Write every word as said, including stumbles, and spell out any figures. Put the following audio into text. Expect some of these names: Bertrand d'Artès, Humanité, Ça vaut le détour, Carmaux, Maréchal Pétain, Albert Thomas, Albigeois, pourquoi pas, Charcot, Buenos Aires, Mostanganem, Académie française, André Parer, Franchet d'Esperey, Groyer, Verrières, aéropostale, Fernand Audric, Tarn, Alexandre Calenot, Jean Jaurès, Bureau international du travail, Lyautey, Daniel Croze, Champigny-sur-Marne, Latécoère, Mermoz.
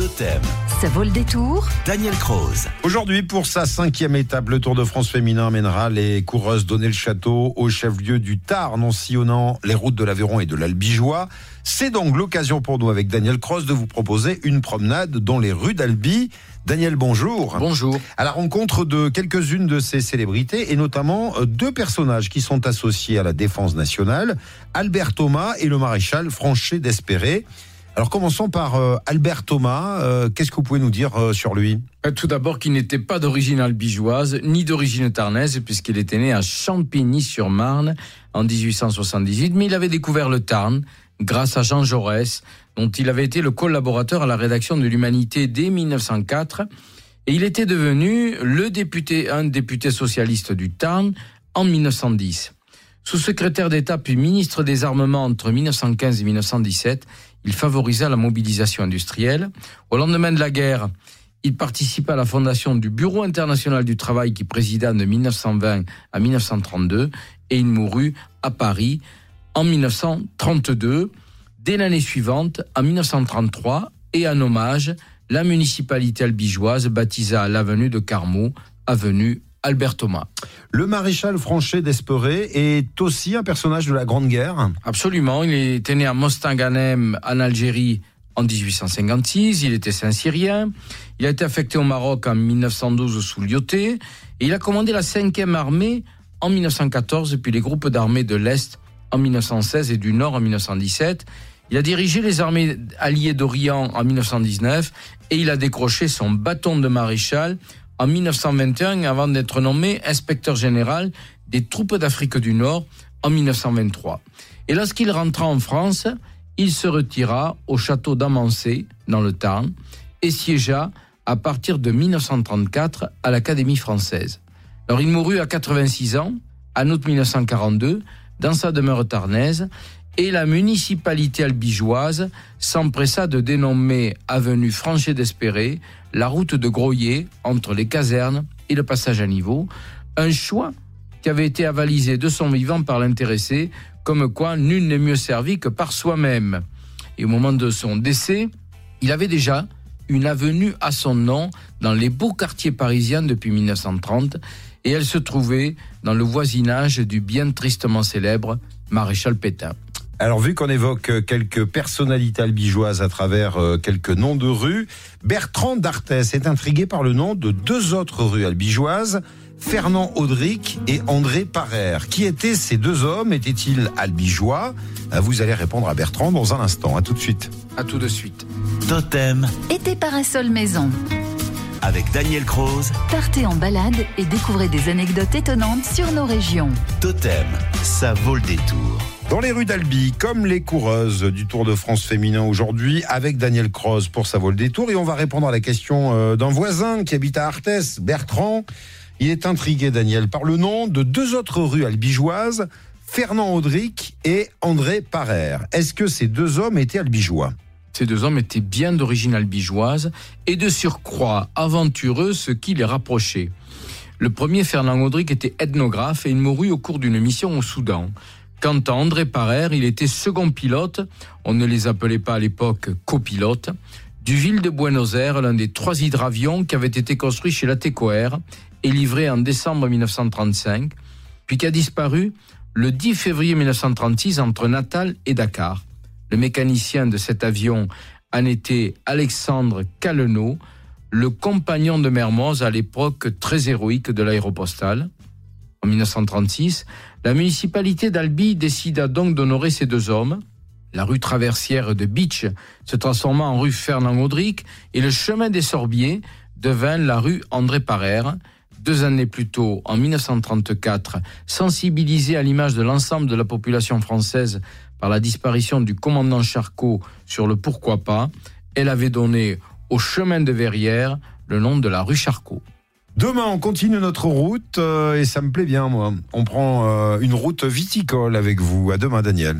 Totem. Ça vaut le détour. Daniel Croze. Aujourd'hui, pour sa cinquième étape, le Tour de France féminin mènera les coureuses d'Onet-le-Château au chef-lieu du Tarn en sillonnant les routes de l'Aveyron et de l'Albigeois. C'est donc l'occasion pour nous, avec Daniel Croze, de vous proposer une promenade dans les rues d'Albi. Daniel, bonjour. Bonjour. À la rencontre de quelques-unes de ces célébrités et notamment deux personnages qui sont associés à la défense nationale, Albert Thomas et le maréchal Franchet d'Esperey. Alors commençons par euh, Albert Thomas. Euh, qu'est-ce que vous pouvez nous dire euh, sur lui ? Tout d'abord qu'il n'était pas d'origine albigeoise ni d'origine tarnaise puisqu'il était né à Champigny-sur-Marne en dix-huit cent soixante-dix-huit, mais il avait découvert le Tarn grâce à Jean Jaurès, dont il avait été le collaborateur à la rédaction de l'Humanité dès mille neuf cent quatre, et il était devenu le député, un député socialiste du Tarn en mille neuf cent dix. Sous-secrétaire d'État puis ministre des Armements entre mille neuf cent quinze et mille neuf cent dix-sept, il favorisa la mobilisation industrielle. Au lendemain de la guerre, il participa à la fondation du Bureau international du travail qui présida de mille neuf cent vingt à mille neuf cent trente-deux et il mourut à Paris en mille neuf cent trente-deux. Dès l'année suivante, en mille neuf cent trente-trois, et en hommage, la municipalité albigeoise baptisa l'avenue de Carmaux, avenue Albert Thomas. Le maréchal Franchet d'Esperey est aussi un personnage de la Grande Guerre. Absolument, il était né à Mostanganem, en Algérie, en dix-huit cent cinquante-six, il était saint-cyrien, il a été affecté au Maroc en mille neuf cent douze sous Lyautey, et il a commandé la cinquième armée en mille neuf cent quatorze, puis les groupes d'armées de l'Est en mille neuf cent seize et du Nord en mille neuf cent dix-sept. Il a dirigé les armées alliées d'Orient en mille neuf cent dix-neuf, et il a décroché son bâton de maréchal en mille neuf cent vingt et un, avant d'être nommé inspecteur général des troupes d'Afrique du Nord en mille neuf cent vingt-trois. Et lorsqu'il rentra en France, il se retira au château d'Amancé, dans le Tarn, et siégea à partir de mille neuf cent trente-quatre à l'Académie française. Alors il mourut à quatre-vingt-six ans, en août mille neuf cent quarante-deux, dans sa demeure tarnaise, et la municipalité albigeoise s'empressa de dénommer avenue Franchet d'Esperey la route de Groyer entre les casernes et le passage à niveau, un choix qui avait été avalisé de son vivant par l'intéressé, comme quoi nul n'est mieux servi que par soi-même. Et au moment de son décès, il avait déjà une avenue à son nom dans les beaux quartiers parisiens depuis mille neuf cent trente, et elle se trouvait dans le voisinage du bien tristement célèbre Maréchal Pétain. Alors, vu qu'on évoque quelques personnalités albigeoises à travers euh, quelques noms de rues, Bertrand d'Artès est intrigué par le nom de deux autres rues albigeoises, Fernand Audric et André Parer. Qui étaient ces deux hommes ? Étaient-ils albigeois ? Vous allez répondre à Bertrand dans un instant. À tout de suite. À tout de suite. Totem. Été par un seul maison. Avec Daniel Croze. Partez en balade et découvrez des anecdotes étonnantes sur nos régions. Totem, ça vaut le détour. Dans les rues d'Albi, comme les coureuses du Tour de France féminin aujourd'hui, avec Daniel Croze pour sa voile des tours. Et on va répondre à la question d'un voisin qui habite à Arthès, Bertrand. Il est intrigué, Daniel, par le nom de deux autres rues albigeoises, Fernand Audric et André Parer. Est-ce que ces deux hommes étaient albigeois ? Ces deux hommes étaient bien d'origine albigeoise et de surcroît aventureux, ce qui les rapprochait. Le premier, Fernand Audric, était ethnographe et il mourut au cours d'une mission au Soudan. Quant à André Parer, il était second pilote, on ne les appelait pas à l'époque copilotes, du ville de Buenos Aires, l'un des trois hydravions qui avait été construit chez Latécoère et livré en décembre mille neuf cent trente-cinq, puis qui a disparu le dix février mille neuf cent trente-six entre Natal et Dakar. Le mécanicien de cet avion en était Alexandre Calenot, le compagnon de Mermoz à l'époque très héroïque de l'aéropostale. En mille neuf cent trente-six, la municipalité d'Albi décida donc d'honorer ces deux hommes. La rue traversière de Beach se transforma en rue Fernand-Audric et le chemin des Sorbiers devint la rue André Parer. Deux années plus tôt, en mille neuf cent trente-quatre, sensibilisé à l'image de l'ensemble de la population française par la disparition du commandant Charcot sur le pourquoi pas, elle avait donné au chemin de Verrières le nom de la rue Charcot. Demain, on continue notre route euh, et ça me plaît bien, moi. On prend euh, une route viticole avec vous. À demain, Daniel.